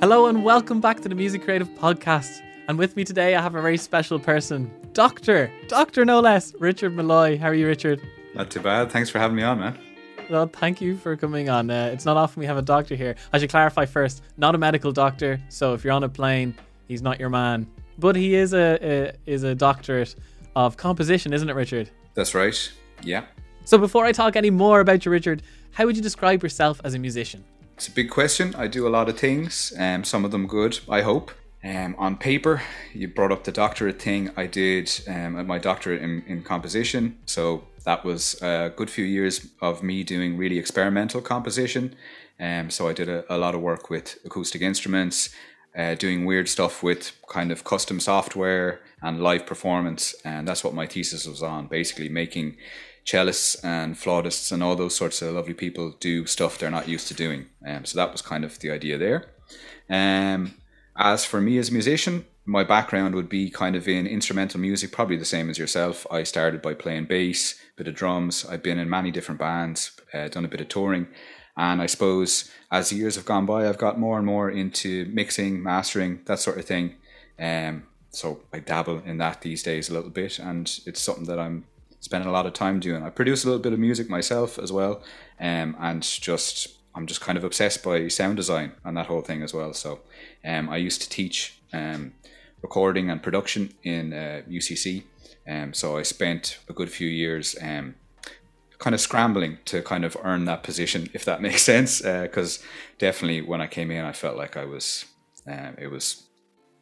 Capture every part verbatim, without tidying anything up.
Hello and welcome back to the Music Creative Podcast. And with me today, I have a very special person, Doctor, Doctor no less, Richard Molloy. How are you, Richard? Not too bad. Thanks for having me on, man. Well, thank you for coming on. Uh, it's not often we have a doctor here. I should clarify first, not a medical doctor. So if you're on a plane, he's not your man. But he is a, a is a doctorate of composition, isn't it, Richard? That's right. Yeah. So before I talk any more about you, Richard, how would you describe yourself as a musician? It's a big question. I do a lot of things, um, some of them good, I hope. Um, on paper, you brought up the doctorate thing. I did um, my doctorate in, in composition. So that was a good few years of me doing really experimental composition. Um, so I did a, a lot of work with acoustic instruments, uh, doing weird stuff with kind of custom software and live performance. And that's what my thesis was on, basically making cellists and flautists and all those sorts of lovely people do stuff they're not used to doing. Um, so that was kind of the idea there. Um, As for me as a musician, my background would be kind of in instrumental music, probably the same as yourself. I started by playing bass, a bit of drums. I've been in many different bands, uh, done a bit of touring. And I suppose as the years have gone by, I've got more and more into mixing, mastering, that sort of thing. Um, so I dabble in that these days a little bit. And it's something that I'm spending a lot of time doing. I produce a little bit of music myself as well. Um, and just... I'm just kind of obsessed by sound design and that whole thing as well. So um, I used to teach um, recording and production in uh, U C C. Um, so I spent a good few years um, kind of scrambling to kind of earn that position, if that makes sense. Because uh, definitely when I came in, I felt like I was, um, it was,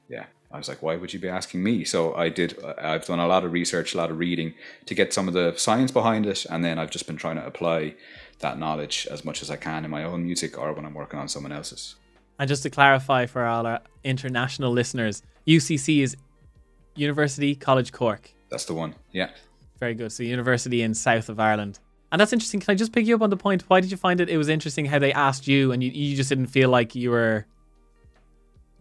yeah, I was like, why would you be asking me? So I did, I've done a lot of research, a lot of reading to get some of the science behind it. And then I've just been trying to apply that knowledge as much as I can in my own music or when I'm working on someone else's. And just to clarify for all our international listeners, U C C is University College Cork. That's the one, yeah. Very good. So university in south of Ireland. And that's interesting. Can I just pick you up on the point? Why did you find it, it was interesting how they asked you and you, you just didn't feel like you were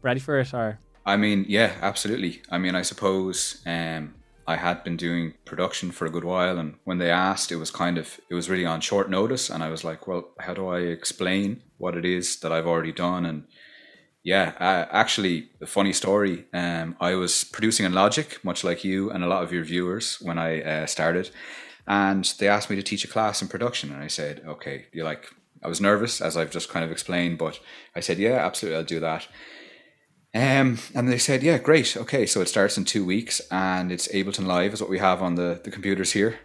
ready for it? Or I mean, yeah, absolutely. I mean, I suppose... Um, I had been doing production for a good while, and when they asked, it was kind of, it was really on short notice, and I was like, well, how do I explain what it is that I've already done? And yeah, uh, actually, a funny story, um, I was producing in Logic, much like you and a lot of your viewers when I uh, started, and they asked me to teach a class in production, and I said, okay, you're like, I was nervous, as I've just kind of explained, but I said, yeah, absolutely, I'll do that. Um, and they said, yeah, great. Okay, so it starts in two weeks and it's Ableton Live is what we have on the, the computers here.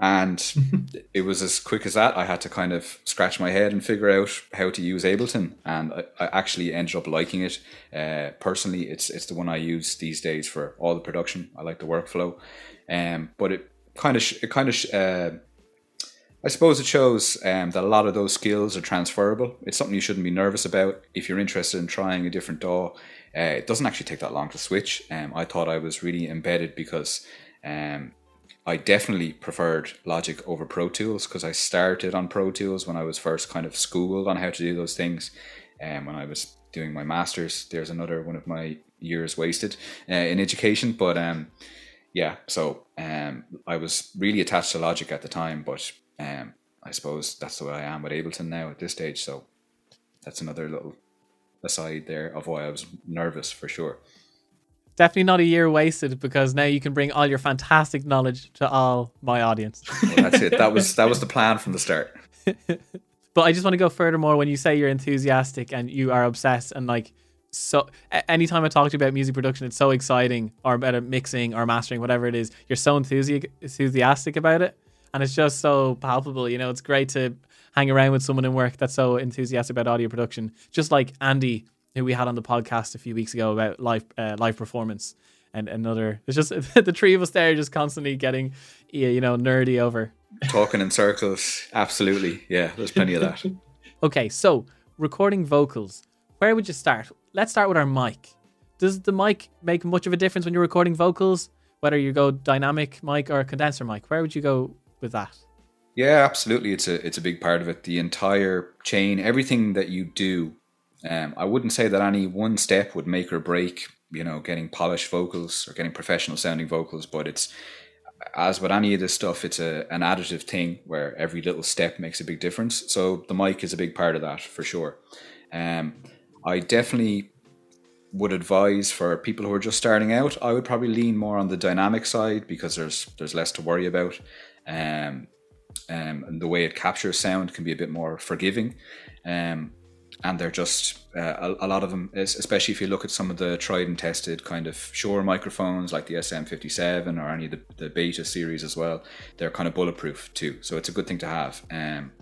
And it was as quick as that. I had to kind of scratch my head and figure out how to use Ableton. And I, I actually ended up liking it. Uh, personally, it's it's the one I use these days for all the production. I like the workflow. Um, but it kind of, sh- it kind of, sh- uh, I suppose it shows um, that a lot of those skills are transferable. It's something you shouldn't be nervous about if you're interested in trying a different D A W. Uh, it doesn't actually take that long to switch. Um, I thought I was really embedded because um, I definitely preferred Logic over Pro Tools because I started on Pro Tools when I was first kind of schooled on how to do those things. And um, when I was doing my master's, there's another one of my years wasted uh, in education. But um, yeah, so um, I was really attached to Logic at the time, but Um, I suppose that's the way I am with Ableton now at this stage. So that's another little aside there of why I was nervous for sure. Definitely not a year wasted because now you can bring all your fantastic knowledge to all my audience. Well, that's it. That was that was the plan from the start. But I just want to go furthermore when you say you're enthusiastic and you are obsessed and like so. Anytime I talk to you about music production, it's so exciting or about mixing or mastering, whatever it is. You're so enthusi- enthusiastic about it. And it's just so palpable, you know, it's great to hang around with someone in work that's so enthusiastic about audio production. Just like Andy, who we had on the podcast a few weeks ago about live uh, live performance and another. It's just the three of us there just constantly getting, you know, nerdy over. Talking in circles. Absolutely. Yeah, there's plenty of that. Okay, so recording vocals. Where would you start? Let's start with our mic. Does the mic make much of a difference when you're recording vocals? Whether you go dynamic mic or a condenser mic, where would you go with that? Yeah, absolutely. It's a it's a big part of it. The entire chain, everything that you do. Um, I wouldn't say that any one step would make or break, you know, getting polished vocals or getting professional sounding vocals. But it's, as with any of this stuff, it's a an additive thing where every little step makes a big difference. So the mic is a big part of that for sure. Um, I definitely would advise for people who are just starting out, I would probably lean more on the dynamic side because there's there's less to worry about. Um, um, and the way it captures sound can be a bit more forgiving. Um, and they're just, uh, a, a lot of them, especially if you look at some of the tried and tested kind of Shure microphones like the S M fifty-seven or any of the, the beta series as well, they're kind of bulletproof too. So it's a good thing to have. Um,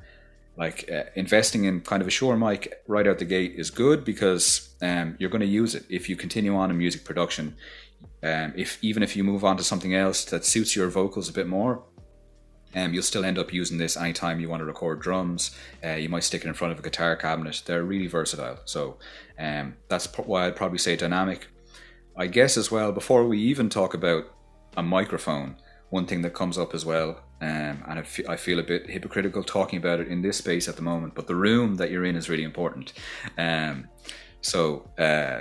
Like uh, investing in kind of a Shure mic right out the gate is good because um, you're going to use it if you continue on in music production. Um, if even if you move on to something else that suits your vocals a bit more, um, you'll still end up using this anytime you want to record drums. Uh, you might stick it in front of a guitar cabinet. They're really versatile. So um, that's why I'd probably say dynamic. I guess as well, before we even talk about a microphone, one thing that comes up as well, Um, and I feel, I feel a bit hypocritical talking about it in this space at the moment, but the room that you're in is really important. Um, so uh,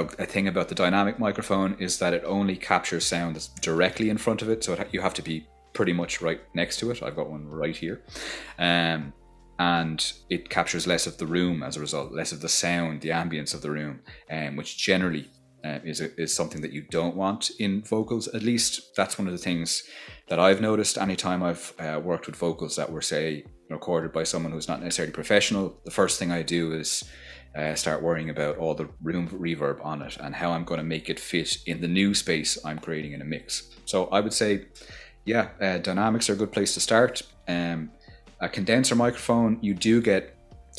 a, a thing about the dynamic microphone is that it only captures sound that's directly in front of it. So it, you have to be pretty much right next to it. I've got one right here. Um, and it captures less of the room as a result, less of the sound, the ambience of the room, um, which generally Uh, is, a, is something that you don't want in vocals. At least that's one of the things that I've noticed anytime I've uh, worked with vocals that were, say, recorded by someone who's not necessarily professional. The first thing I do is uh, start worrying about all the room reverb on it and how I'm going to make it fit in the new space I'm creating in a mix. So I would say, yeah, uh, dynamics are a good place to start. Um, a condenser microphone, you do get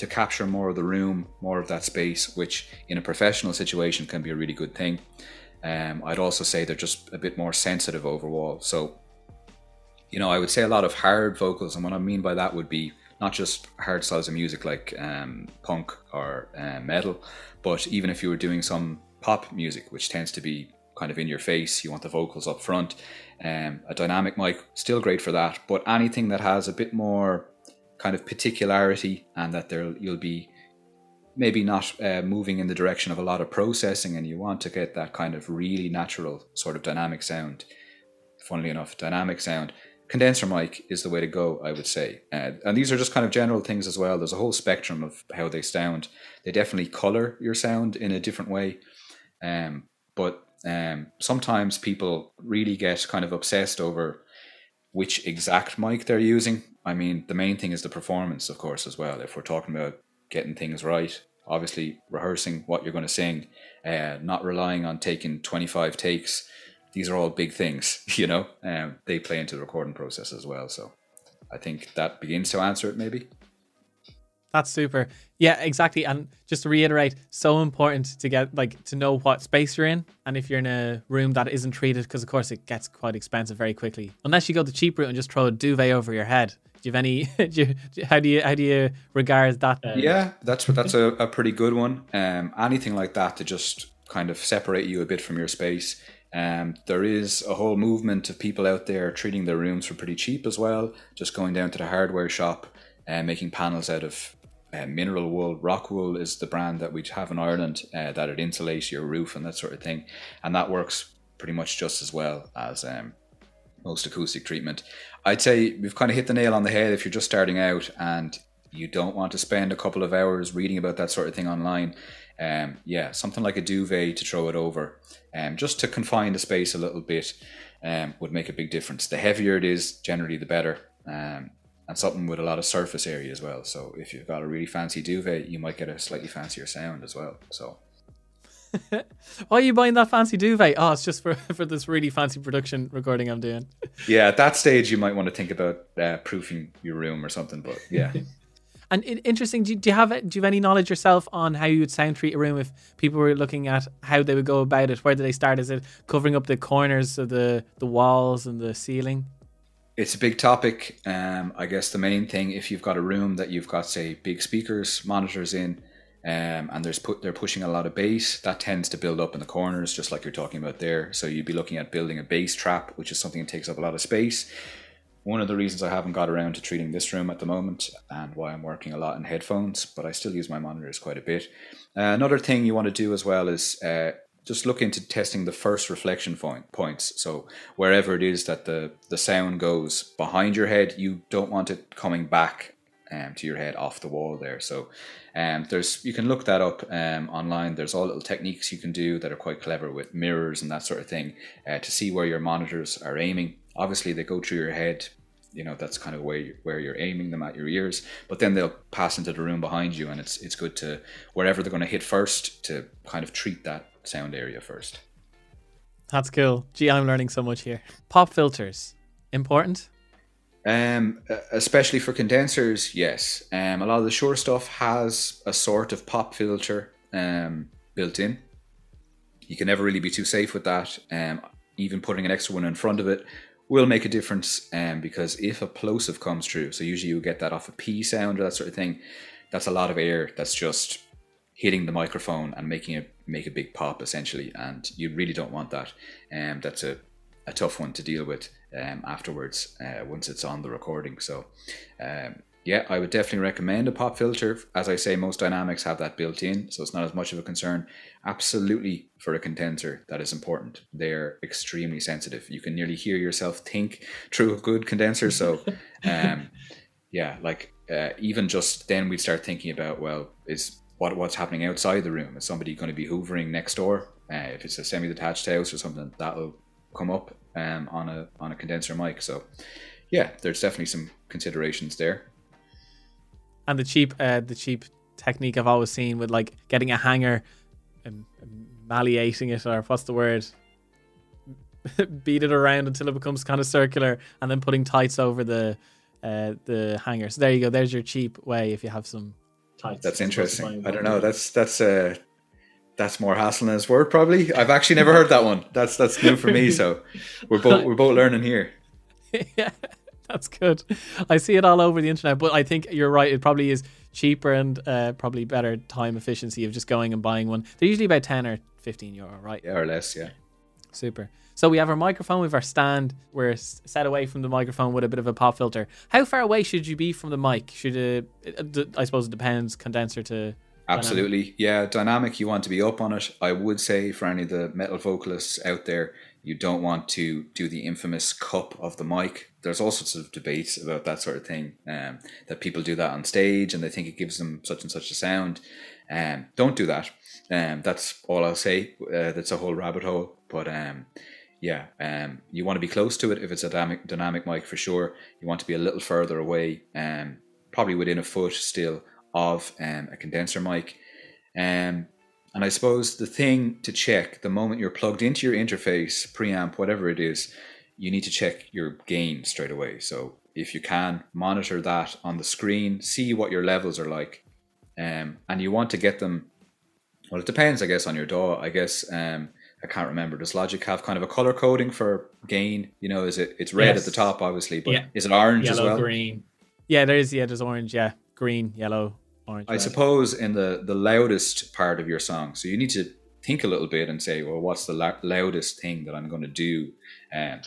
to capture more of the room, more of that space, which in a professional situation can be a really good thing. Um, I'd also say they're just a bit more sensitive overall. So, you know, I would say a lot of hard vocals, and what I mean by that would be not just hard styles of music like um, punk or uh, metal, but even if you were doing some pop music, which tends to be kind of in your face, you want the vocals up front. Um, a dynamic mic, still great for that, but anything that has a bit more kind of particularity, and that there you'll be maybe not uh, moving in the direction of a lot of processing, and you want to get that kind of really natural sort of dynamic sound. Funnily enough, dynamic sound, condenser mic is the way to go, I would say. Uh, and these are just kind of general things as well. There's a whole spectrum of how they sound. They definitely color your sound in a different way. Um, but um, sometimes people really get kind of obsessed over which exact mic they're using. I mean, the main thing is the performance, of course, as well. If we're talking about getting things right, obviously rehearsing what you're going to sing, uh, not relying on taking twenty-five takes. These are all big things, you know, um, they play into the recording process as well. So I think that begins to answer it maybe. That's super. Yeah, exactly. And just to reiterate, so important to get like to know what space you're in. And if you're in a room that isn't treated, because of course it gets quite expensive very quickly, unless you go the cheap route and just throw a duvet over your head. Do you have any, do you, how do you, how do you regard that? Uh, yeah, that's, that's a, a pretty good one. Um, anything like that to just kind of separate you a bit from your space. Um, there is a whole movement of people out there treating their rooms for pretty cheap as well. Just going down to the hardware shop and making panels out of Uh, mineral wool. Rock wool is the brand that we have in Ireland, uh, that it insulates your roof and that sort of thing, and that works pretty much just as well as um, most acoustic treatment. I'd say we've kind of hit the nail on the head if you're just starting out and you don't want to spend a couple of hours reading about that sort of thing online. Um, yeah, something like a duvet to throw it over, um, just to confine the space a little bit, um, would make a big difference. The heavier it is, generally the better. Um, And something with a lot of surface area as well. So if you've got a really fancy duvet, you might get a slightly fancier sound as well. So why are you buying that fancy duvet? Oh, it's just for, for this really fancy production recording I'm doing. Yeah, at that stage, you might want to think about uh, proofing your room or something. But yeah. And interesting, do you, do you have do you have any knowledge yourself on how you would sound treat a room if people were looking at how they would go about it? Where do they start? Is it covering up the corners of the, the walls and the ceiling? It's a big topic. Um, I guess the main thing, if you've got a room that you've got, say, big speakers, monitors in, um, and there's put they're pushing a lot of bass, that tends to build up in the corners, just like you're talking about there. So you'd be looking at building a bass trap, which is something that takes up a lot of space. One of the reasons I haven't got around to treating this room at the moment, and why I'm working a lot in headphones, but I still use my monitors quite a bit. Uh, another thing you want to do as well is uh, just look into testing the first reflection point, points. So wherever it is that the, the sound goes behind your head, you don't want it coming back um, to your head off the wall there. So um, there's, you can look that up um, online. There's all little techniques you can do that are quite clever with mirrors and that sort of thing uh, to see where your monitors are aiming. Obviously they go through your head, you know, that's kind of where you, where you're aiming them at your ears, but then they'll pass into the room behind you, and it's, it's good to, wherever they're going to hit first, to kind of treat that sound area first. That's cool. Gee, I'm learning so much here. Pop filters, important? Um, especially for condensers, yes. Um, a lot of the Shure stuff has a sort of pop filter um, built in. You can never really be too safe with that. Um, even putting an extra one in front of it will make a difference, um, because if a plosive comes through, so usually you get that off a P sound or that sort of thing, that's a lot of air that's just hitting the microphone and making it make a big pop essentially, and you really don't want that. Um, that's a, a tough one to deal with um, afterwards uh, once it's on the recording. So um, yeah, I would definitely recommend a pop filter. As I say, most dynamics have that built in, so it's not as much of a concern. Absolutely, for a condenser, that is important. They're extremely sensitive. You can nearly hear yourself think through a good condenser. So um, yeah, like uh, even just then we'd start thinking about, well, is What, what's happening outside the room? Is somebody going to be hoovering next door? Uh, if it's a semi-detached house or something, that'll come up um, on a on a condenser mic. So yeah, there's definitely some considerations there. And the cheap uh, the cheap technique I've always seen with like getting a hanger and malleating it, or what's the word? Beat it around until it becomes kind of circular, and then putting tights over the uh, the hanger. So there you go. There's your cheap way if you have some. Tights. That's interesting. I don't know. That's that's uh, that's more hassle than it's worth, probably. I've actually never heard that one. That's that's new for me. So we're both we're both learning here. Yeah, that's good. I see it all over the internet, but I think you're right. It probably is cheaper and uh, probably better time efficiency of just going and buying one. They're usually about ten or fifteen euro, right? Yeah, or less. Yeah. Super. So we have our microphone, we have our stand. We're set away from the microphone with a bit of a pop filter. How far away should you be from the mic? Should it, I suppose it depends, condenser to... Absolutely. Dynamic. Yeah, dynamic, you want to be up on it. I would say for any of the metal vocalists out there, you don't want to do the infamous cup of the mic. There's all sorts of debates about that sort of thing, um, that people do that on stage and they think it gives them such and such a sound. Um, don't do that. Um, that's all I'll say. Uh, that's a whole rabbit hole. But um, yeah, um, you want to be close to it if it's a dynamic, dynamic mic for sure. You want to be a little further away, um, probably within a foot still of um, a condenser mic. Um, and I suppose the thing to check the moment you're plugged into your interface, preamp, whatever it is, you need to check your gain straight away. So if you can, monitor that on the screen, see what your levels are like. Um, and you want to get them, well, it depends, I guess, on your D A W. I guess, um, I can't remember. Does Logic have kind of a color coding for gain? You know, is it, it's red yes. at the top, obviously, but yeah. is it orange yellow, as well? Green. Yeah, there is. Yeah, there's orange. Yeah. Green, yellow, orange. I red. suppose in the, the loudest part of your song. So you need to think a little bit and say, well, what's the la- loudest thing that I'm going to do um,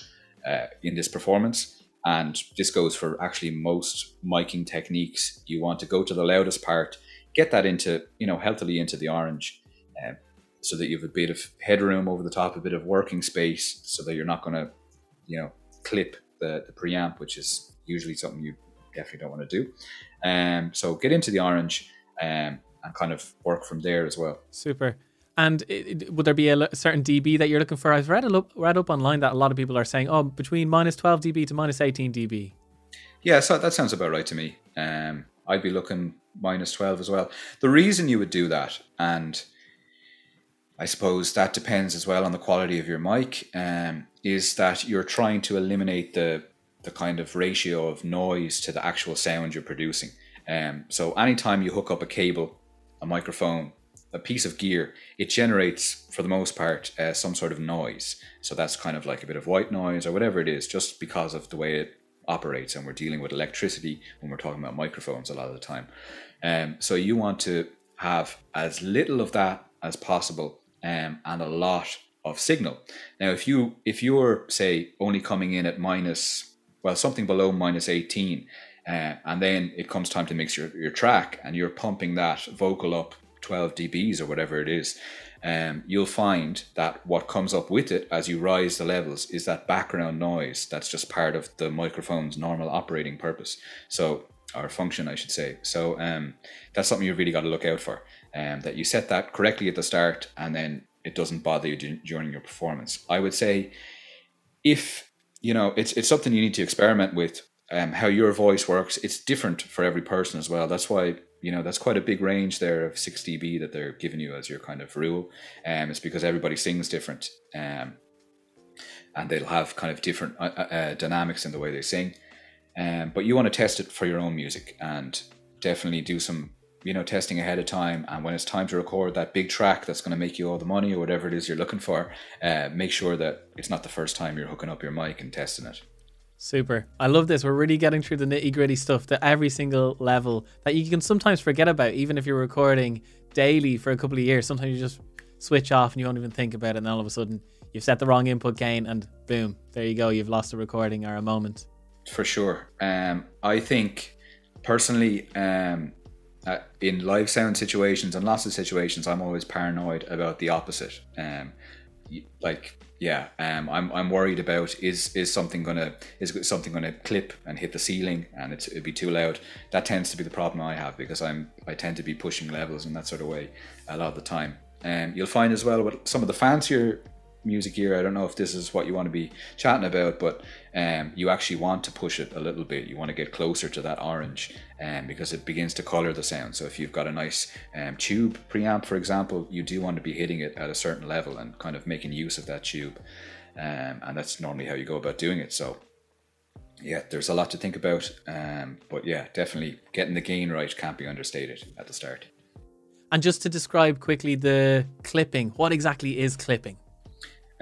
uh, in this performance? And this goes for actually most miking techniques. You want to go to the loudest part, get that into, you know, healthily into the orange, uh, so that you have a bit of headroom over the top, a bit of working space, so that you're not going to, you know, clip the, the preamp, which is usually something you definitely don't want to do. Um, so get into the orange um, and kind of work from there as well. Super. And it, it, would there be a certain dB that you're looking for? I've read, a look, read up online that a lot of people are saying, oh, between minus twelve dB to minus eighteen dB. Yeah, so that sounds about right to me. Um, I'd be looking minus twelve as well. The reason you would do that, and I suppose that depends as well on the quality of your mic, um, is that you're trying to eliminate the, the kind of ratio of noise to the actual sound you're producing. Um, so anytime you hook up a cable, a microphone, a piece of gear, it generates, for the most part, uh, some sort of noise. So that's kind of like a bit of white noise or whatever it is, just because of the way it operates. And we're dealing with electricity when we're talking about microphones a lot of the time. Um, so you want to have as little of that as possible, um, and a lot of signal. Now, if you if you're, say, only coming in at minus, well, something below minus eighteen, uh, and then it comes time to mix your, your track and you're pumping that vocal up twelve dBs or whatever it is, um, you'll find that what comes up with it as you rise the levels is that background noise that's just part of the microphone's normal operating purpose. So or function, I should say. So um, that's something you really got to look out for, um, that you set that correctly at the start and then it doesn't bother you during your performance. I would say if, you know, it's, it's something you need to experiment with, um, how your voice works. It's different for every person as well. That's why, you know, that's quite a big range there of six D B that they're giving you as your kind of rule. Um, it's because everybody sings different, um, and they'll have kind of different uh, uh, dynamics in the way they sing. Um, but you want to test it for your own music, and definitely do some, you know, testing ahead of time. And when it's time to record that big track that's going to make you all the money or whatever it is you're looking for, uh, make sure that it's not the first time you're hooking up your mic and testing it. Super. I love this. We're really getting through the nitty gritty stuff, that every single level that you can sometimes forget about, even if you're recording daily for a couple of years. Sometimes you just switch off and you don't even think about it. And then all of a sudden you've set the wrong input gain and boom, there you go. You've lost a recording or a moment. For sure. Um, I think personally, um, uh, in live sound situations and lots of situations, I'm always paranoid about the opposite. Um, like, yeah, um, I'm I'm worried about is is something gonna is something gonna clip and hit the ceiling and it's, it'd be too loud. That tends to be the problem I have, because I'm I tend to be pushing levels in that sort of way a lot of the time. And um, you'll find as well with some of the fancier music gear, I don't know if this is what you want to be chatting about, but um, you actually want to push it a little bit. You want to get closer to that orange, um, because it begins to color the sound. So if you've got a nice um, tube preamp, for example, you do want to be hitting it at a certain level and kind of making use of that tube, um, and that's normally how you go about doing it. So yeah, there's a lot to think about, um, but yeah, definitely getting the gain right can't be understated at the start. And just to describe quickly the clipping, what exactly is clipping?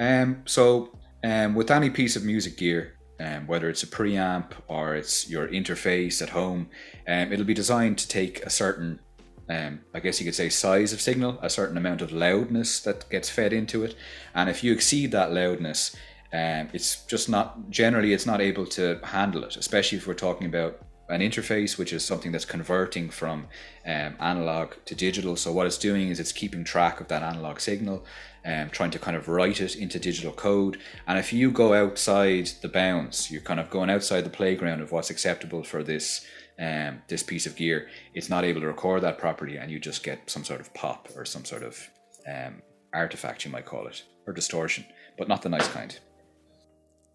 Um, so um, with any piece of music gear, um, whether it's a preamp or it's your interface at home, um, it'll be designed to take a certain, um, I guess you could say, size of signal, a certain amount of loudness that gets fed into it. And if you exceed that loudness, um, it's just not, generally it's not able to handle it, especially if we're talking about an interface, which is something that's converting from um, analog to digital. So what it's doing is it's keeping track of that analog signal and um, trying to kind of write it into digital code. And if you go outside the bounds, you're kind of going outside the playground of what's acceptable for this um, this piece of gear, it's not able to record that properly, and you just get some sort of pop or some sort of um, artifact, you might call it, or distortion, but not the nice kind.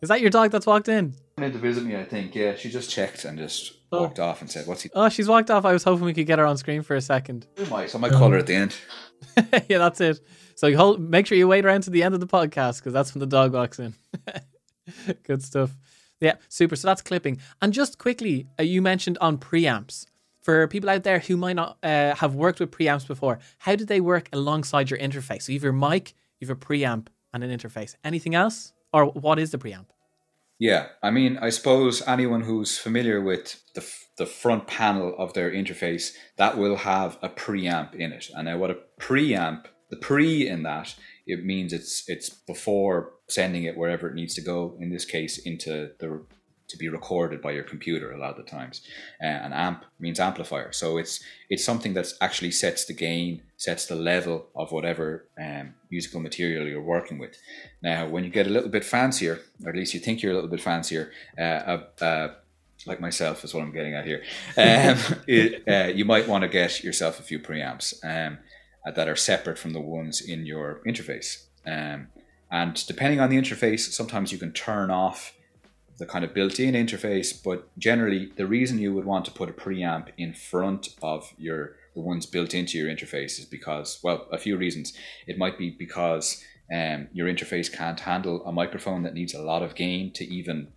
Is that your dog that's walked in? In to visit me, I think. Yeah, she just checked and just oh. walked off and said, "What's he?" Oh, she's walked off. I was hoping we could get her on screen for a second. Who am I? So I might call her at the end. Yeah, that's it. So you hold, make sure you wait around to the end of the podcast, because that's when the dog walks in. Good stuff. Yeah, super. So that's clipping. And just quickly, uh, you mentioned on preamps. For people out there who might not uh, have worked with preamps before, how do they work alongside your interface? So you have your mic, you have a preamp and an interface. Anything else? Or what is the preamp? Yeah, I mean, I suppose anyone who's familiar with the, the front panel of their interface, that will have a preamp in it. And now what a preamp, the pre in that, it means it's it's before sending it wherever it needs to go, in this case, into the to be recorded by your computer a lot of the times. Uh, an amp means amplifier. So it's it's something that actually sets the gain, sets the level of whatever um, musical material you're working with. Now, when you get a little bit fancier, or at least you think you're a little bit fancier, uh, uh, uh, like myself is what I'm getting at here, um, it, uh, you might want to get yourself a few preamps um, that are separate from the ones in your interface. Um, and depending on the interface, sometimes you can turn off the kind of built-in interface, but generally the reason you would want to put a preamp in front of your the ones built into your interface is because, well, a few reasons. It might be because um, your interface can't handle a microphone that needs a lot of gain to even,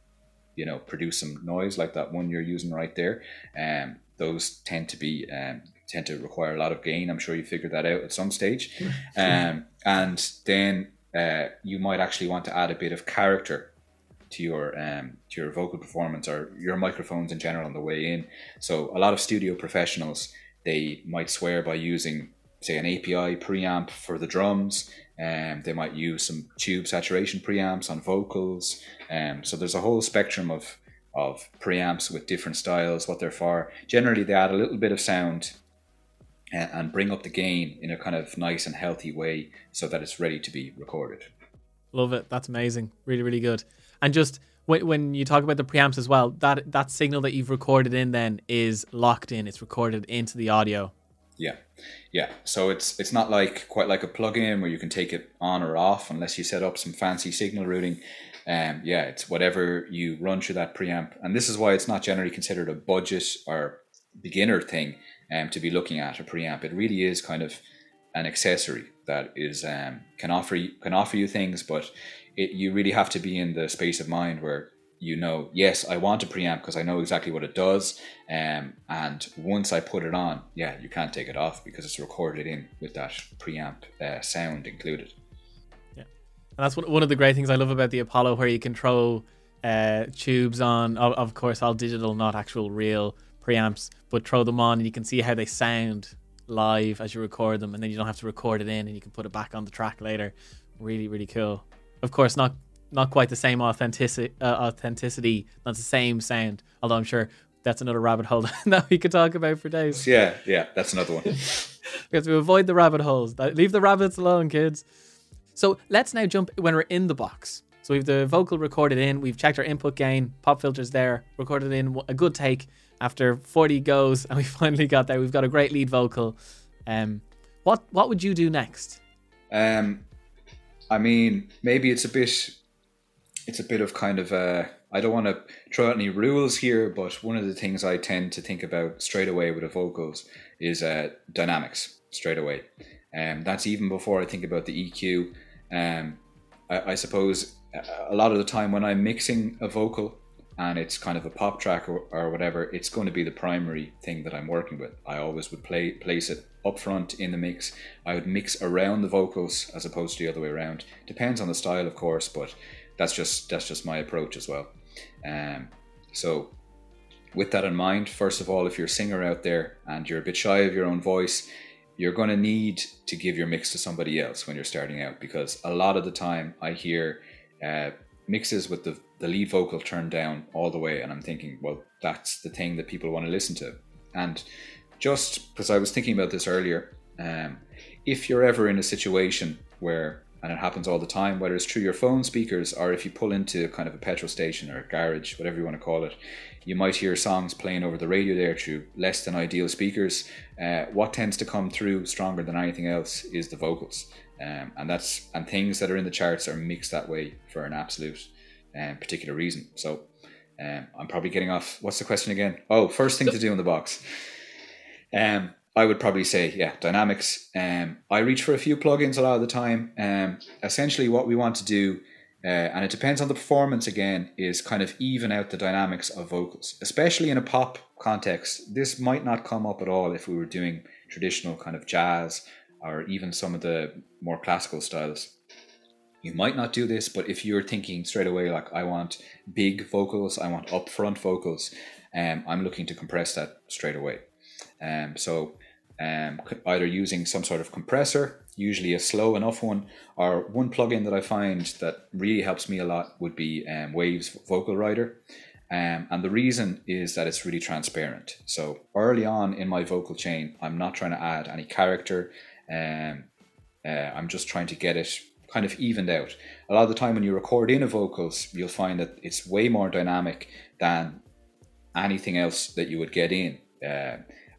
you know, produce some noise like that one you're using right there. Um, those tend to be um, tend to require a lot of gain. I'm sure you figured that out at some stage. um, and then uh, you might actually want to add a bit of character to your um to your vocal performance, or your microphones in general on the way in. So a lot of studio professionals, they might swear by using, say, an A P I preamp for the drums, and um, they might use some tube saturation preamps on vocals, and um, so there's a whole spectrum of of preamps with different styles, what they're for. Generally they add a little bit of sound and, and bring up the gain in a kind of nice and healthy way so that it's ready to be recorded. Love it. That's amazing. Really, really good. And just when, when you talk about the preamps as well, that that signal that you've recorded in then is locked in. It's recorded into the audio. Yeah, yeah. So it's it's not like quite like a plug-in where you can take it on or off unless you set up some fancy signal routing. Um, yeah, it's whatever you run through that preamp. And this is why it's not generally considered a budget or beginner thing um, to be looking at a preamp. It really is kind of an accessory that is um, can offer you, can offer you things, but it, you really have to be in the space of mind where you know, yes, I want a preamp because I know exactly what it does. Um, and once I put it on, yeah, you can't take it off because it's recorded in with that preamp uh, sound included. And that's one of the great things I love about the Apollo, where you control uh, tubes on, of course, all digital, not actual real preamps, but throw them on and you can see how they sound live as you record them. And then you don't have to record it in and you can put it back on the track later. Really, really cool. Of course, not not quite the same authenticity, uh, authenticity, not the same sound, although I'm sure that's another rabbit hole that we could talk about for days. Yeah, yeah, that's another one. Because we avoid the rabbit holes. Leave the rabbits alone, kids. So let's now jump when we're in the box. So we've the vocal recorded in, we've checked our input gain, pop filters there, recorded in a good take after forty goes, and we finally got there. We've got a great lead vocal. Um, what what would you do next? Um, I mean, maybe it's a bit, it's a bit of kind of a, I don't want to throw out any rules here, but one of the things I tend to think about straight away with the vocals is uh, dynamics straight away. Um, that's even before I think about the E Q. Um, I, I suppose a lot of the time when I'm mixing a vocal and it's kind of a pop track or, or whatever, it's going to be the primary thing that I'm working with. I always would play place it up front in the mix. I would mix around the vocals as opposed to the other way around. Depends on the style, of course, but that's just that's just my approach as well. Um, so with that in mind, first of all, if you're a singer out there and you're a bit shy of your own voice, you're going to need to give your mix to somebody else when you're starting out, because a lot of the time I hear uh, mixes with the, the lead vocal turned down all the way, and I'm thinking, well, that's the thing that people want to listen to. And just because I was thinking about this earlier, um, if you're ever in a situation where, and it happens all the time, whether it's through your phone speakers or if you pull into kind of a petrol station or a garage, whatever you want to call it, you might hear songs playing over the radio there through less than ideal speakers. Uh, what tends to come through stronger than anything else is the vocals. Um, and that's and things that are in the charts are mixed that way for an absolute um, particular reason. So um, I'm probably getting off. What's the question again? Oh, first thing to do in the box. Um, I would probably say, yeah, dynamics. Um, I reach for a few plugins a lot of the time. Um, essentially what we want to do, Uh, and it depends on the performance again, is kind of even out the dynamics of vocals, especially in a pop context. This might not come up at all if we were doing traditional kind of jazz or even some of the more classical styles. You might not do this, but if you're thinking straight away, like, I want big vocals, I want upfront vocals, um, I'm looking to compress that straight away. Um, so um, either using some sort of compressor, usually a slow enough one, or one plugin that I find that really helps me a lot would be um, Waves Vocal Rider. Um, and the reason is that it's really transparent. So early on in my vocal chain, I'm not trying to add any character. Um, uh, I'm just trying to get it kind of evened out. A lot of the time when you record in a vocals, you'll find that it's way more dynamic than anything else that you would get in. Uh,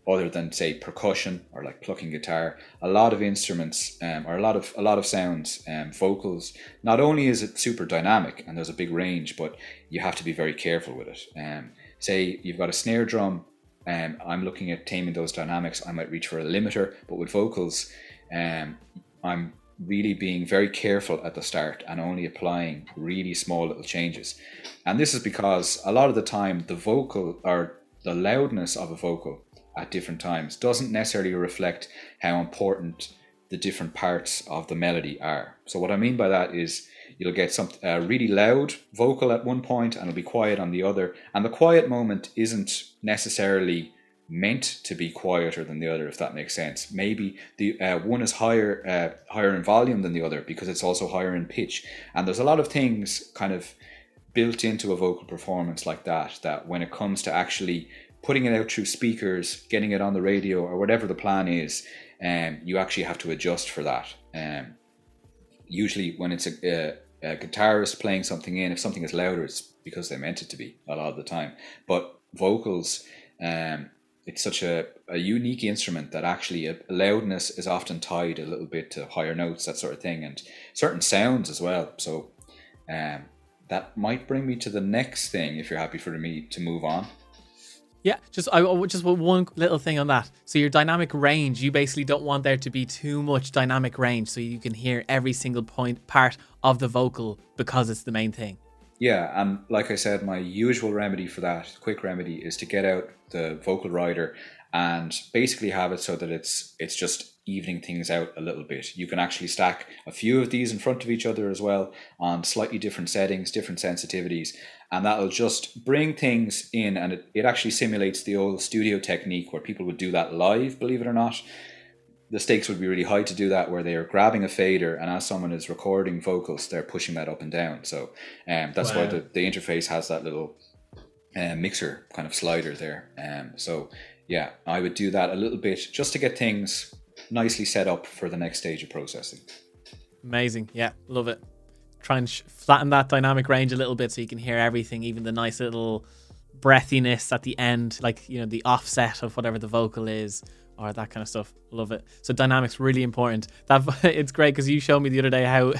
other than, say, percussion or like plucking guitar, a lot of instruments um, or a lot of a lot of sounds, um, vocals, not only is it super dynamic and there's a big range, but you have to be very careful with it. Um, say you've got a snare drum, um, I'm looking at taming those dynamics, I might reach for a limiter, but with vocals, um, I'm really being very careful at the start and only applying really small little changes. And this is because a lot of the time the vocal or the loudness of a vocal at different times doesn't necessarily reflect how important the different parts of the melody are. So what I mean by that is you'll get some uh, really loud vocal at one point and it'll be quiet on the other. And the quiet moment isn't necessarily meant to be quieter than the other, if that makes sense. Maybe the uh, one is higher, uh, higher in volume than the other because it's also higher in pitch. And there's a lot of things kind of built into a vocal performance like that, that when it comes to actually putting it out through speakers, getting it on the radio or whatever the plan is, um, you actually have to adjust for that. Um, usually when it's a, a, a guitarist playing something in, if something is louder, it's because they meant it to be a lot of the time. But vocals, um, it's such a, a unique instrument that actually a loudness is often tied a little bit to higher notes, that sort of thing, and certain sounds as well. So um, that might bring me to the next thing, if you're happy for me to move on. Yeah, just I just one little thing on that. So your dynamic range, you basically don't want there to be too much dynamic range, so you can hear every single point part of the vocal, because it's the main thing. Yeah, and like I said, my usual remedy for that, quick remedy, is to get out the vocal rider and basically have it so that it's it's just evening things out a little bit. You can actually stack a few of these in front of each other as well on slightly different settings, different sensitivities, and that'll just bring things in, and it, it actually simulates the old studio technique where people would do that live, believe it or not. The stakes would be really high to do that, where they are grabbing a fader, and as someone is recording vocals, they're pushing that up and down. So um, that's wow. why the, the interface has that little uh, mixer kind of slider there. Um, so yeah, I would do that a little bit just to get things nicely set up for the next stage of processing. Amazing. Yeah, love it. Try and sh- flatten that dynamic range a little bit so you can hear everything, even the nice little breathiness at the end, like, you know, the offset of whatever the vocal is, or that kind of stuff. Love it. So dynamics really important. That it's great, because you showed me the other day how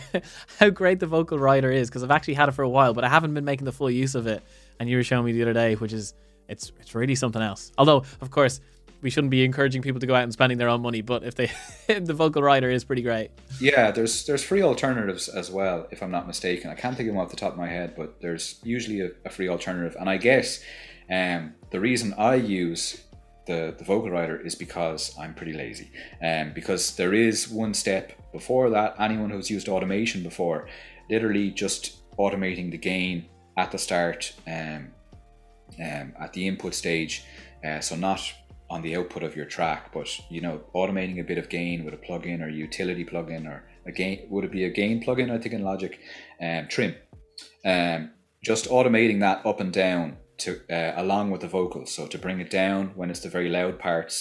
how great the vocal rider is, because I've actually had it for a while, but I haven't been making the full use of it. And you were showing me the other day, which is it's it's really something else. Although, of course, we shouldn't be encouraging people to go out and spending their own money, but if they the vocal rider is pretty great. Yeah, there's there's free alternatives as well, if I'm not mistaken. I can't think of them off the top of my head, but there's usually a, a free alternative. And I guess um, the reason I use The, the vocal rider is because I'm pretty lazy, and um, because there is one step before that. Anyone who's used automation before, literally just automating the gain at the start, um, um, at the input stage, uh, so not on the output of your track, but you know, automating a bit of gain with a plugin or utility plugin or a gain, would it be a gain plugin? I think in Logic, um, trim, um, just automating that up and down to uh, along with the vocals, so to bring it down when it's the very loud parts,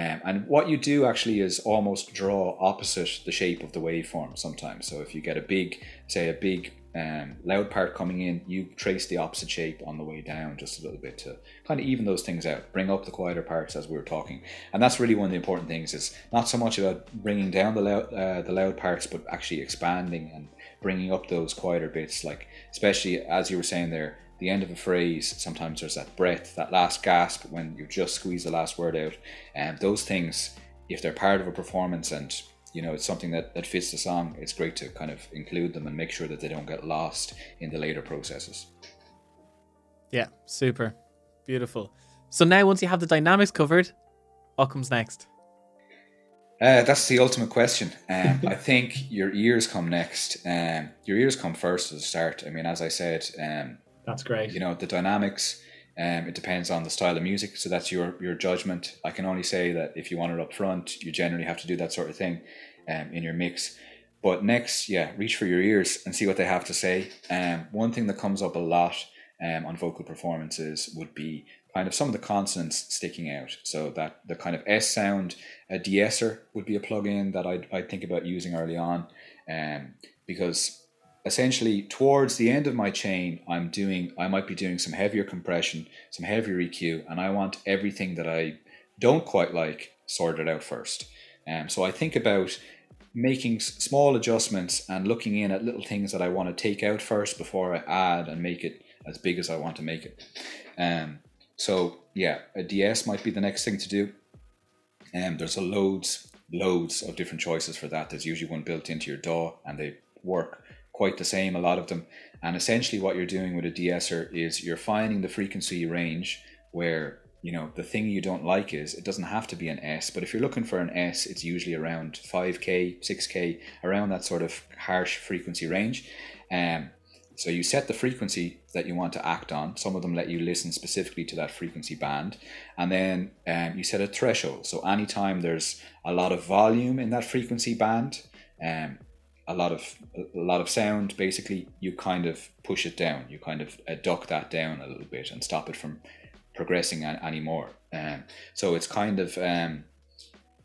um, and what you do actually is almost draw opposite the shape of the waveform sometimes. So if you get a big, say a big um, loud part coming in, you trace the opposite shape on the way down just a little bit to kind of even those things out, bring up the quieter parts as we were talking. And that's really one of the important things, is not so much about bringing down the loud, uh, the loud parts, but actually expanding and bringing up those quieter bits, like especially as you were saying there, the end of a phrase, sometimes there's that breath, that last gasp when you just squeeze the last word out. And um, those things, if they're part of a performance and you know it's something that, that fits the song, it's great to kind of include them and make sure that they don't get lost in the later processes. Yeah, super. Beautiful. So now once you have the dynamics covered, what comes next? Uh, that's the ultimate question. Um, I think your ears come next. Um, your ears come first at the start. I mean, as I said, um, that's great. You know, the dynamics, um, it depends on the style of music, so that's your your judgment. I can only say that if you want it up front, you generally have to do that sort of thing um, in your mix. But next, yeah, reach for your ears and see what they have to say. Um, one thing that comes up a lot um, on vocal performances would be kind of some of the consonants sticking out. So that the kind of S sound, a de-esser would be a plug-in that I'd, I'd think about using early on, um, because essentially towards the end of my chain, I'm doing, I might be doing some heavier compression, some heavier E Q, and I want everything that I don't quite like sorted out first. And um, so I think about making small adjustments and looking in at little things that I want to take out first before I add and make it as big as I want to make it. Um, so yeah, a D S might be the next thing to do. And um, there's a loads, loads of different choices for that. There's usually one built into your D A W, and they work quite the same, a lot of them. And essentially what you're doing with a de-esser is you're finding the frequency range where, you know, the thing you don't like is, it doesn't have to be an S, but if you're looking for an S, it's usually around five K, six K, around that sort of harsh frequency range. Um, so you set the frequency that you want to act on. Some of them let you listen specifically to that frequency band. And then um, you set a threshold. So anytime there's a lot of volume in that frequency band, um, a lot of a lot of sound, basically, you kind of push it down. You kind of duck that down a little bit and stop it from progressing an, anymore. Um, so it's kind of, um,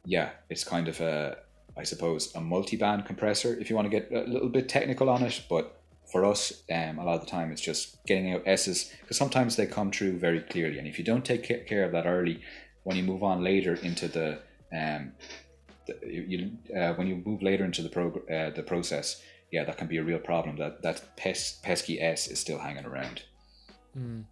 yeah, it's kind of, a, I suppose, a multi-band compressor, if you want to get a little bit technical on it. But for us, um, a lot of the time it's just getting out S's, because sometimes they come through very clearly, and if you don't take care of that early, when you move on later into the, um, the you uh, when you move later into the pro uh, the process, yeah, that can be a real problem. That that pes pesky S is still hanging around. Mm.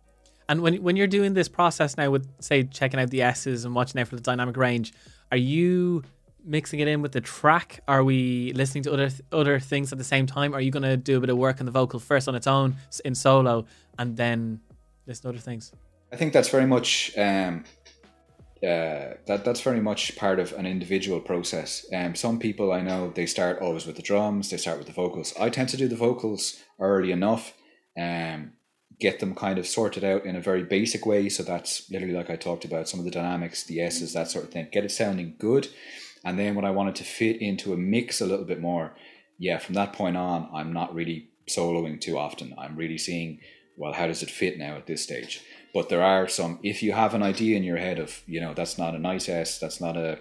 And when when you're doing this process now, with say checking out the S's and watching out for the dynamic range, are you mixing it in with the track? Are we listening to other th other things at the same time? Are you going to do a bit of work on the vocal first on its own in solo and then listen to other things? I think that's very much um uh that that's very much part of an individual process. Um some people I know, they start always with the drums, they start with the vocals. I tend to do the vocals early enough, um get them kind of sorted out in a very basic way. So that's literally, like I talked about, some of the dynamics, the S's, that sort of thing, get it sounding good. And then when I wanted to fit into a mix a little bit more, yeah, from that point on, I'm not really soloing too often. I'm really seeing, well, how does it fit now at this stage? But there are some, if you have an idea in your head of, you know, that's not a nice S, that's not a,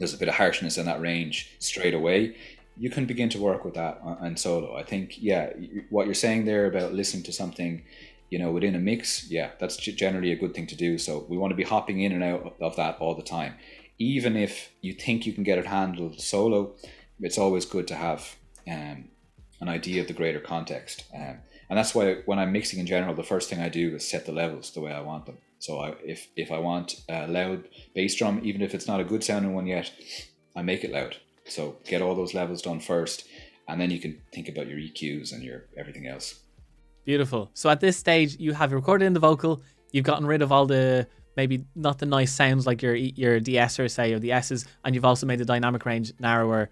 there's a bit of harshness in that range straight away, you can begin to work with that and solo. I think, yeah, what you're saying there about listening to something, you know, within a mix, yeah, that's generally a good thing to do. So we want to be hopping in and out of that all the time. Even if you think you can get it handled solo, it's always good to have um, an idea of the greater context. Um, and that's why when I'm mixing in general, the first thing I do is set the levels the way I want them. So I, if, if I want a loud bass drum, even if it's not a good sounding one yet, I make it loud. So get all those levels done first, and then you can think about your E Qs and your everything else. Beautiful. So at this stage, you have recorded in the vocal, you've gotten rid of all the maybe not the nice sounds like your your D S or say or the S's, and you've also made the dynamic range narrower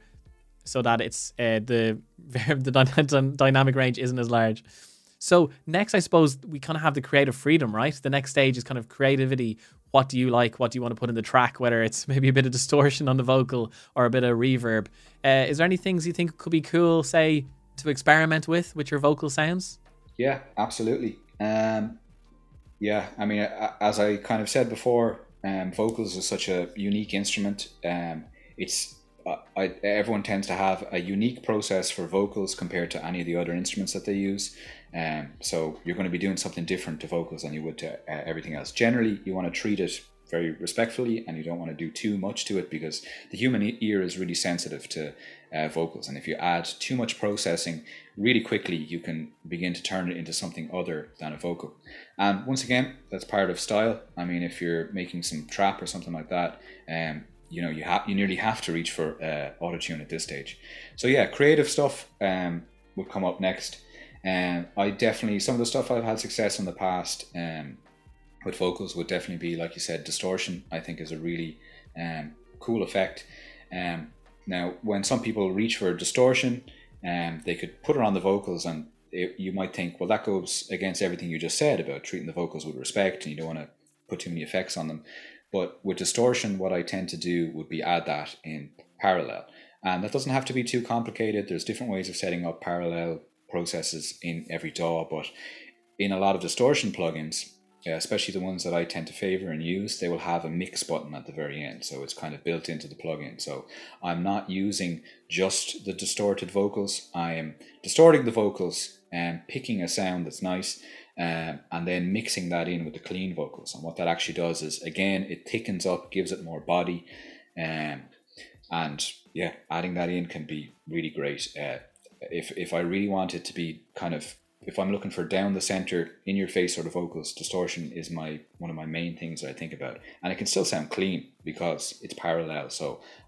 so that it's uh, the the dynamic range isn't as large. So next, I suppose we kind of have the creative freedom, right? The next stage is kind of creativity. What do you like? What do you want to put in the track? Whether it's maybe a bit of distortion on the vocal or a bit of reverb. Uh, is there any things you think could be cool, say, to experiment with, with your vocal sounds? Yeah, absolutely. Um, yeah, I mean, as I kind of said before, um, vocals is such a unique instrument. Um, it's uh, I, everyone tends to have a unique process for vocals compared to any of the other instruments that they use. Um, so you're going to be doing something different to vocals than you would to uh, everything else. Generally, you want to treat it very respectfully, and you don't want to do too much to it, because the human ear is really sensitive to uh, vocals. And if you add too much processing really quickly, you can begin to turn it into something other than a vocal. And once again, that's part of style. I mean, if you're making some trap or something like that, um, you know, you have you nearly have to reach for uh, autotune at this stage. So yeah, creative stuff um, will come up next. And um, I definitely, some of the stuff I've had success in the past um, with vocals would definitely be, like you said, distortion. I think is a really um, cool effect. Um, now, when some people reach for distortion, um, they could put it on the vocals, and it, you might think, well, that goes against everything you just said about treating the vocals with respect, and you don't want to put too many effects on them. But with distortion, what I tend to do would be add that in parallel, and that doesn't have to be too complicated. There's different ways of setting up parallel processes in every D A W, but in a lot of distortion plugins, especially the ones that I tend to favor and use, they will have a mix button at the very end, so it's kind of built into the plugin. So I'm not using just the distorted vocals, I am distorting the vocals and picking a sound that's nice, um, and then mixing that in with the clean vocals. And what that actually does is, again, it thickens up, gives it more body, um, and yeah, adding that in can be really great. Uh, If, if I really want it to be kind of, if I'm looking for down the center, in your face sort of vocals, distortion is my one of my main things that I think about, and it can still sound clean because it's parallel. So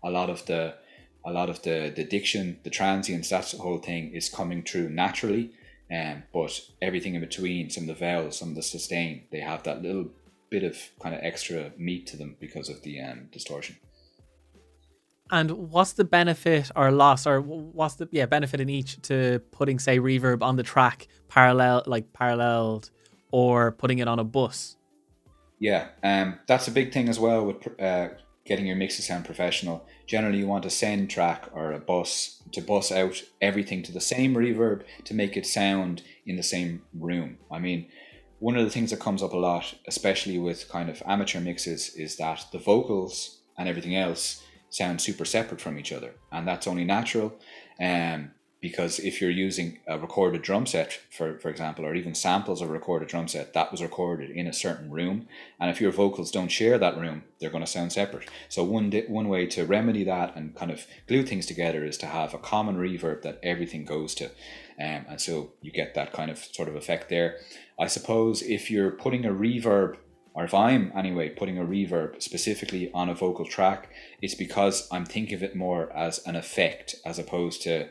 a lot of the, a lot of the the diction, the transients, that whole thing is coming through naturally, um, but everything in between, some of the vowels, some of the sustain, they have that little bit of kind of extra meat to them because of the um, distortion. And what's the benefit or loss, or what's the yeah benefit in each to putting, say, reverb on the track parallel, like paralleled, or putting it on a bus? Yeah, um, that's a big thing as well with uh, getting your mix to sound professional. Generally, you want a send track or a bus to bus out everything to the same reverb to make it sound in the same room. I mean, one of the things that comes up a lot, especially with kind of amateur mixes, is that the vocals and everything else sound super separate from each other, and that's only natural. Um, because if you're using a recorded drum set, for, for example, or even samples of a recorded drum set, that was recorded in a certain room. And if your vocals don't share that room, they're going to sound separate. So one, one way to remedy that and kind of glue things together is to have a common reverb that everything goes to. Um, and so you get that kind of sort of effect there. I suppose if you're putting a reverb, or if I'm anyway putting a reverb specifically on a vocal track, it's because I'm thinking of it more as an effect as opposed to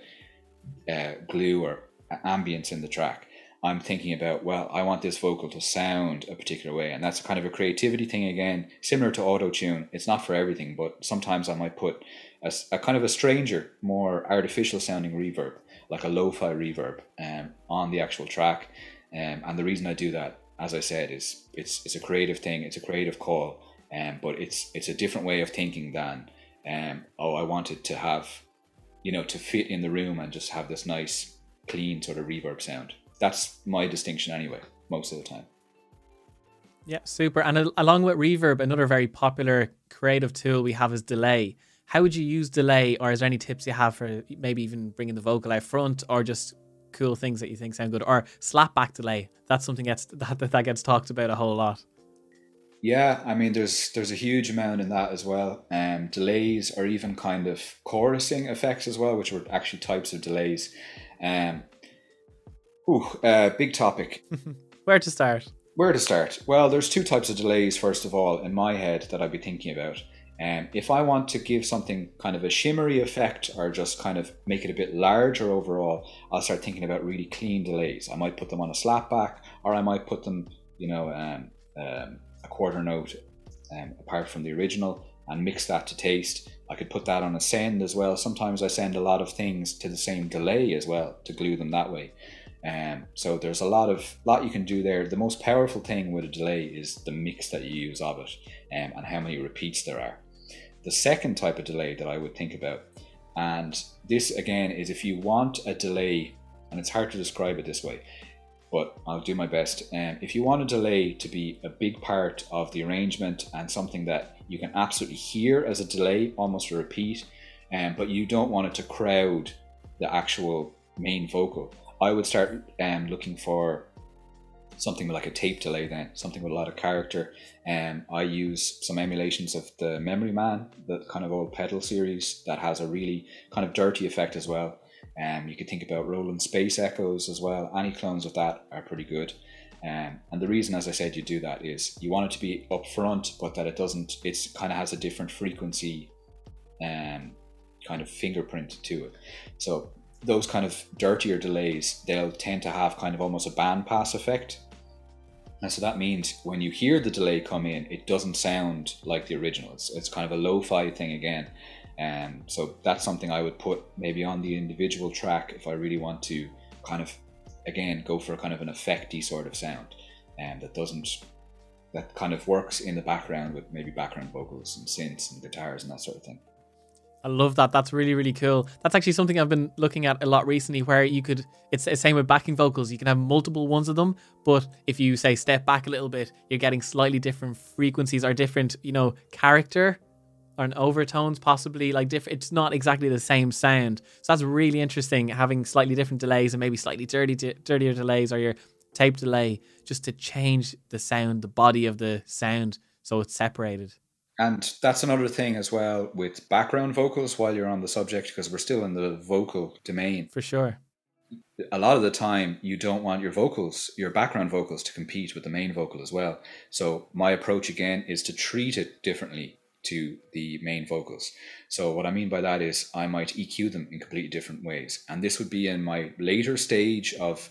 uh, glue or ambience in the track. I'm thinking about, well, I want this vocal to sound a particular way, and that's kind of a creativity thing again, similar to auto-tune. It's not for everything, but sometimes I might put a, a kind of a stranger, more artificial sounding reverb, like a lo-fi reverb um, on the actual track. Um, and the reason I do that, as I said, is it's it's a creative thing, it's a creative call, um, but it's it's a different way of thinking than um, oh, I wanted to have, you know, to fit in the room and just have this nice, clean sort of reverb sound. That's my distinction anyway, most of the time. Yeah, super. And along with reverb, another very popular creative tool we have is delay. How would you use delay, or is there any tips you have for maybe even bringing the vocal out front, or just cool things that you think sound good, or slap back delay? That's something that's that, that gets talked about a whole lot. Yeah, I mean, there's there's a huge amount in that as well. Um, delays or even kind of chorusing effects as well, which were actually types of delays. Um, ooh, uh, big topic. Where to start? Where to start? Well, there's two types of delays, first of all, in my head that I'd be thinking about. Um, if I want to give something kind of a shimmery effect or just kind of make it a bit larger overall, I'll start thinking about really clean delays. I might put them on a slapback, or I might put them, you know, um, um, a quarter note um, apart from the original and mix that to taste. I could put that on a send as well. Sometimes I send a lot of things to the same delay as well to glue them that way. Um, so there's a lot of lot you can do there. The most powerful thing with a delay is the mix that you use of it um, and how many repeats there are. The second type of delay that I would think about, and this again is if you want a delay, and it's hard to describe it this way, but I'll do my best. Um, if you want a delay to be a big part of the arrangement and something that you can absolutely hear as a delay, almost a repeat, um, but you don't want it to crowd the actual main vocal, I would start um, looking for something like a tape delay then, something with a lot of character. Um, I use some emulations of the Memory Man, the kind of old pedal series that has a really kind of dirty effect as well. Um, you could think about Roland Space Echoes as well. Any clones of that are pretty good. Um, and the reason, as I said, you do that is you want it to be up front, but that it doesn't, it's kind of has a different frequency um, kind of fingerprint to it. So those kind of dirtier delays, they'll tend to have kind of almost a bandpass effect. And so that means when you hear the delay come in, it doesn't sound like the original. It's, it's kind of a lo-fi thing again. And um, so that's something I would put maybe on the individual track if I really want to kind of, again, go for a kind of an effecty sort of sound. And um, that doesn't, that kind of works in the background with maybe background vocals and synths and guitars and that sort of thing. I love that. That's really, really cool. That's actually something I've been looking at a lot recently, where you could, it's the same with backing vocals. You can have multiple ones of them, but if you say step back a little bit, you're getting slightly different frequencies or different, you know, character or an overtones possibly, like different. It's not exactly the same sound. So that's really interesting, having slightly different delays and maybe slightly dirty, dirtier delays or your tape delay just to change the sound, the body of the sound, so it's separated. And that's another thing as well with background vocals while you're on the subject, because we're still in the vocal domain. For sure. A lot of the time you don't want your vocals, your background vocals, to compete with the main vocal as well. So my approach again is to treat it differently to the main vocals. So what I mean by that is I might E Q them in completely different ways. And this would be in my later stage of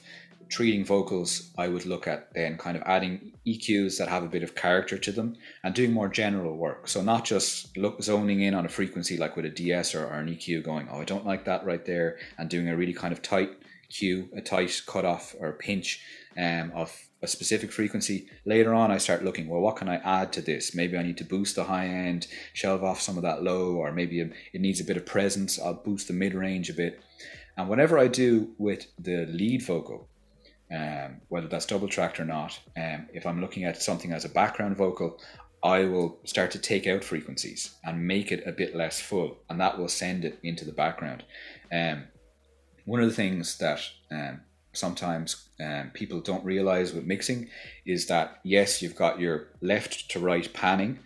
treating vocals. I would look at then kind of adding E Qs that have a bit of character to them and doing more general work. So not just look, zoning in on a frequency like with a de-esser or an E Q going, oh, I don't like that right there, and doing a really kind of tight cue, a tight cutoff or pinch um, of a specific frequency. Later on, I start looking, well, what can I add to this? Maybe I need to boost the high end, shelve off some of that low, or maybe it needs a bit of presence. I'll boost the mid range a bit. And whatever I do with the lead vocal, Um, whether that's double tracked or not, um, if I'm looking at something as a background vocal, I will start to take out frequencies and make it a bit less full, and that will send it into the background. Um, one of the things that um, sometimes um, people don't realize with mixing is that, yes, you've got your left to right panning,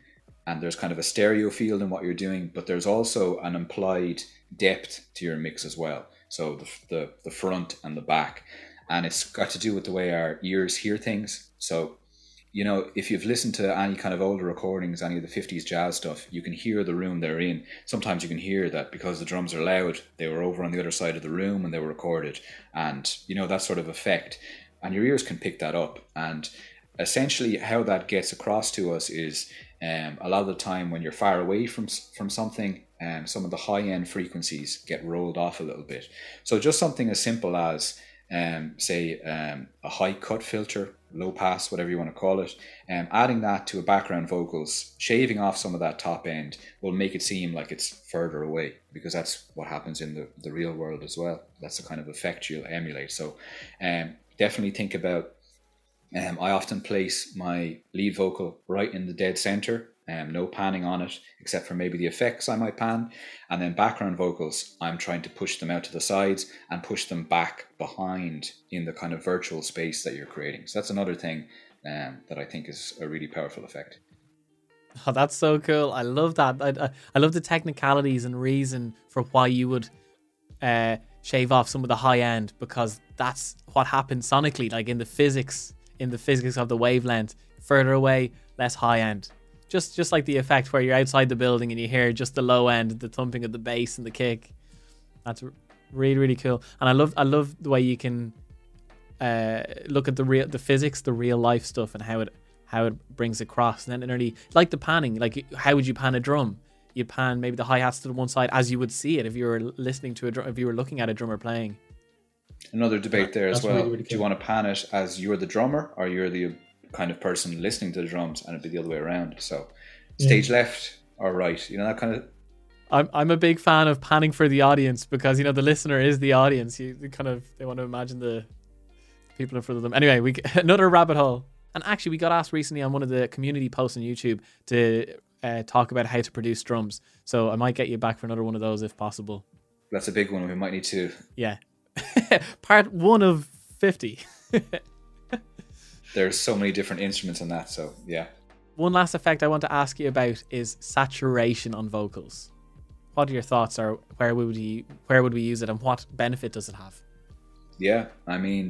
and there's kind of a stereo field in what you're doing, but there's also an implied depth to your mix as well. So the, the, the front and the back, and it's got to do with the way our ears hear things. So, you know, if you've listened to any kind of older recordings, any of the fifties jazz stuff, you can hear the room they're in. Sometimes you can hear that because the drums are loud, they were over on the other side of the room when they were recorded, and, you know, that sort of effect. And your ears can pick that up. And essentially how that gets across to us is, um, a lot of the time when you're far away from from something, um, some of the high-end frequencies get rolled off a little bit. So just something as simple as, um, say, um, a high-cut filter, low pass, whatever you want to call it, um, adding that to a background vocals, shaving off some of that top end, will make it seem like it's further away, because that's what happens in the, the real world as well. That's the kind of effect you'll emulate. So um, definitely think about, Um, I often place my lead vocal right in the dead center, um, no panning on it, except for maybe the effects I might pan. And then background vocals, I'm trying to push them out to the sides and push them back behind in the kind of virtual space that you're creating. So that's another thing um, that I think is a really powerful effect. Oh, that's so cool. I love that. I, I, I love the technicalities and reason for why you would uh, shave off some of the high end, because that's what happens sonically, like in the physics. in the physics of the wavelength, further away, less high end. Just just like the effect where you're outside the building and you hear just the low end, the thumping of the bass and the kick. That's really, really cool. And I love I love the way you can uh, look at the real the physics, the real life stuff, and how it how it brings across. And then it really, like the panning, like how would you pan a drum? You'd pan maybe the hi-hats to the one side as you would see it if you were listening to a drum, if you were looking at a drummer playing. Another debate there as well. Really, really do you want to pan it as you're the drummer, or you're the kind of person listening to the drums, and it'd be the other way around? So stage yeah. left or right, you know, that kind of... I'm, I'm a big fan of panning for the audience, because, you know, the listener is the audience. You kind of, they want to imagine the people in front of them. Anyway, we another rabbit hole. And actually, we got asked recently on one of the community posts on YouTube to uh, talk about how to produce drums. So I might get you back for another one of those if possible. That's a big one. We might need to... Yeah. Part one of fifty. There's so many different instruments in that, so yeah. One last effect I want to ask you about is saturation on vocals. What are your thoughts, or where would we where would we use it, and what benefit does it have? Yeah, I mean,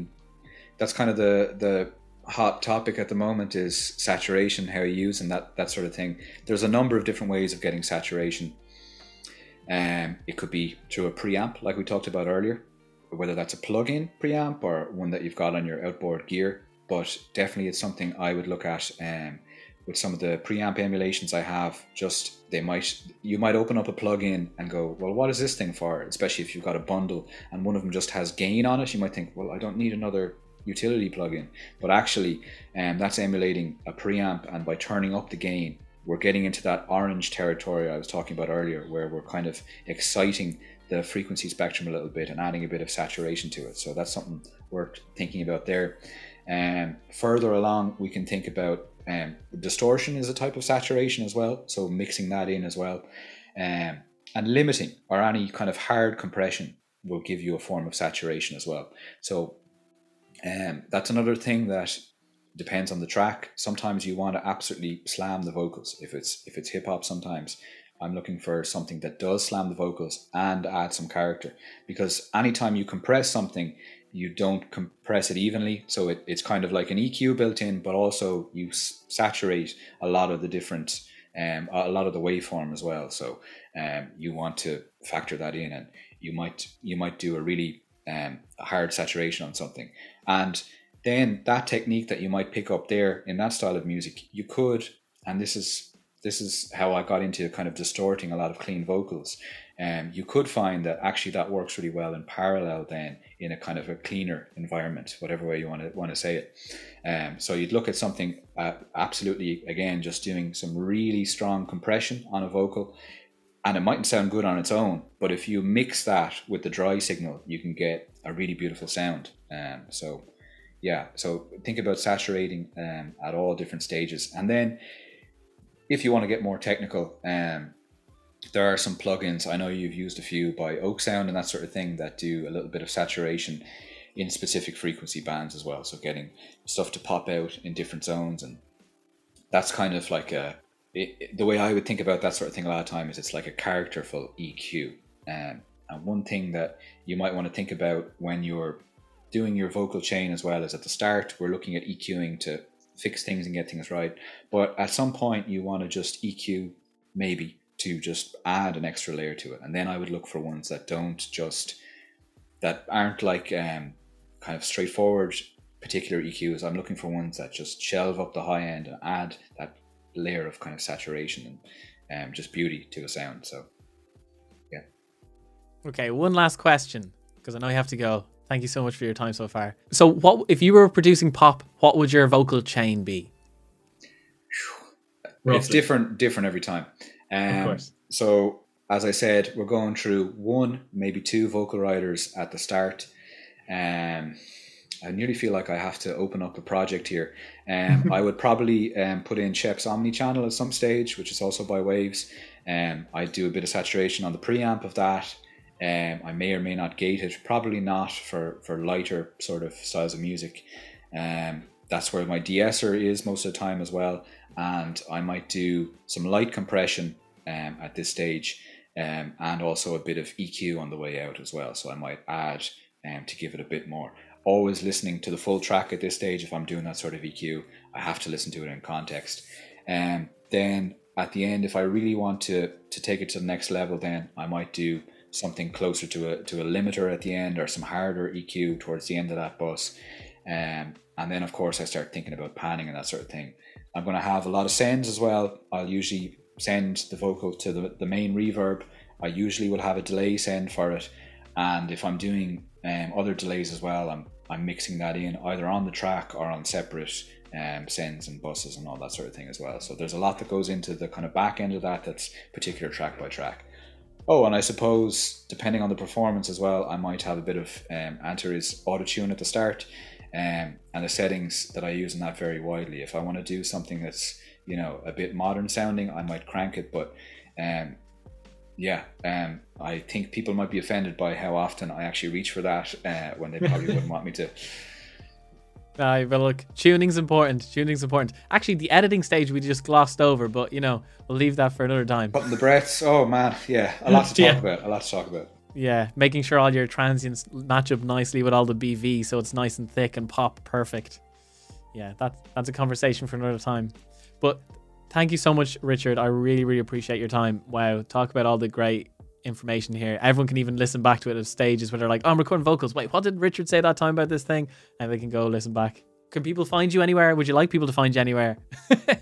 that's kind of the the hot topic at the moment, is saturation, how you use and that that sort of thing. There's a number of different ways of getting saturation. Um, it could be through a preamp, like we talked about earlier, whether that's a plug-in preamp or one that you've got on your outboard gear. But definitely it's something I would look at um, with some of the preamp emulations I have. Just they might you might open up a plug-in and go, well, what is this thing for? Especially if you've got a bundle and one of them just has gain on it, you might think, well, I don't need another utility plug-in. But actually um, that's emulating a preamp, and by turning up the gain, we're getting into that orange territory I was talking about earlier, where we're kind of exciting the frequency spectrum a little bit and adding a bit of saturation to it. So that's something worth thinking about there. And um, further along, we can think about um, distortion is a type of saturation as well, so mixing that in as well. Um, and limiting or any kind of hard compression will give you a form of saturation as well. So um, that's another thing that depends on the track. Sometimes you want to absolutely slam the vocals. If it's if it's hip hop, sometimes I'm looking for something that does slam the vocals and add some character, because anytime you compress something, you don't compress it evenly. So it, it's kind of like an E Q built in, but also you saturate a lot of the different, um, a lot of the waveform as well. So um, you want to factor that in, and you might you might do a really um, hard saturation on something. And then that technique that you might pick up there in that style of music, you could, and this is This is how I got into kind of distorting a lot of clean vocals. Um, you could find that actually that works really well in parallel then in a kind of a cleaner environment, whatever way you want to want to say it. Um, so you'd look at something uh, absolutely, again, just doing some really strong compression on a vocal, and it mightn't sound good on its own, but if you mix that with the dry signal, you can get a really beautiful sound. Um, so yeah, so think about saturating um, at all different stages. And then if you want to get more technical, um, there are some plugins, I know you've used a few by Oak Sound and that sort of thing, that do a little bit of saturation in specific frequency bands as well. So getting stuff to pop out in different zones, and that's kind of like a, it, it, the way I would think about that sort of thing a lot of time is it's like a characterful E Q. Um, and one thing that you might want to think about when you're doing your vocal chain as well is at the start, we're looking at EQing to fix things and get things right. But at some point you want to just E Q maybe to just add an extra layer to it. And then I would look for ones that don't just, that aren't like um, kind of straightforward particular E Qs. I'm looking for ones that just shelve up the high end and add that layer of kind of saturation and um, just beauty to a sound. So, yeah. Okay, one last question, because I know you have to go. Thank you so much for your time so far. So what if you were producing pop, what would your vocal chain be? Roughly. It's different, different every time. Um, of course. So as I said, we're going through one, maybe two vocal riders at the start. Um, I nearly feel like I have to open up a project here. Um, I would probably um, put in Chep's Omnichannel at some stage, which is also by Waves. Um, I do a bit of saturation on the preamp of that. Um, I may or may not gate it, probably not for, for lighter sort of styles of music. Um, that's where my de-esser is most of the time as well. And I might do some light compression um, at this stage, um, and also a bit of E Q on the way out as well. So I might add um, to give it a bit more. Always listening to the full track at this stage. If I'm doing that sort of E Q, I have to listen to it in context. And um, then at the end, if I really want to, to take it to the next level, then I might do something closer to a, to a limiter at the end, or some harder E Q towards the end of that bus. Um, and then of course I start thinking about panning and that sort of thing. I'm going to have a lot of sends as well. I'll usually send the vocal to the, the main reverb. I usually will have a delay send for it. And if I'm doing um, other delays as well, I'm, I'm mixing that in either on the track or on separate um, sends and buses and all that sort of thing as well. So there's a lot that goes into the kind of back end of that, that's particular track by track. Oh, and I suppose depending on the performance as well, I might have a bit of um, Antares autotune at the start, um, and the settings that I use in that vary widely. If I want to do something that's, you know, a bit modern sounding, I might crank it. But um, yeah, um, I think people might be offended by how often I actually reach for that uh, when they probably wouldn't want me to. Uh, but look, tuning's important. Tuning's important. Actually, the editing stage we just glossed over, but you know, we'll leave that for another time. But the breaths, oh man, yeah, a lot to talk yeah. about. A lot to talk about. Yeah, making sure all your transients match up nicely with all the B V, so it's nice and thick and pop perfect. Yeah, that's that's a conversation for another time. But thank you so much, Richard. I really, really appreciate your time. Wow, talk about all the great information here. Everyone can even listen back to it at stages where they're like, oh, I'm recording vocals, wait, what did Richard say that time about this thing? And they can go listen back. Can people find you anywhere? Would you like people to find you anywhere? um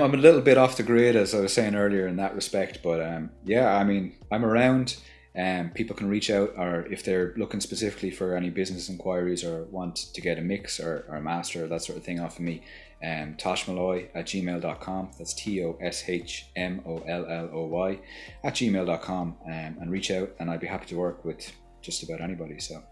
I'm a little bit off the grid, as I was saying earlier, in that respect, but um yeah, I mean, I'm around, and um, people can reach out, or if they're looking specifically for any business inquiries or want to get a mix or, or a master or that sort of thing off of me, um toshmolloy at gmail dot com. That's T O S H M O L L O Y at gmail dot com, um, and reach out, and I'd be happy to work with just about anybody. So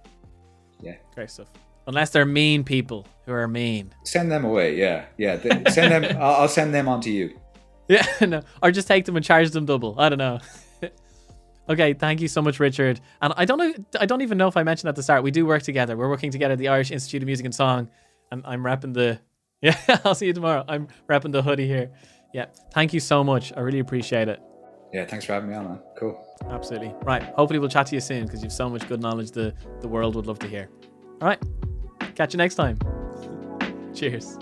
yeah, great stuff. Unless they're mean people who are mean, send them away. Yeah, yeah, they, send them. I'll, I'll send them on to you. Yeah, no, or just take them and charge them double, I don't know. Okay, thank you so much, Richard. And I don't know, I don't even know if I mentioned at the start, we do work together. We're working together at the Irish Institute of Music and Song, and I'm repping the yeah, I'll see you tomorrow. I'm repping the hoodie here. Yeah, thank you so much. I really appreciate it. Yeah, thanks for having me on, man. Cool. Absolutely. Right, hopefully we'll chat to you soon, because you've so much good knowledge the, the world would love to hear. All right, catch you next time. Cheers.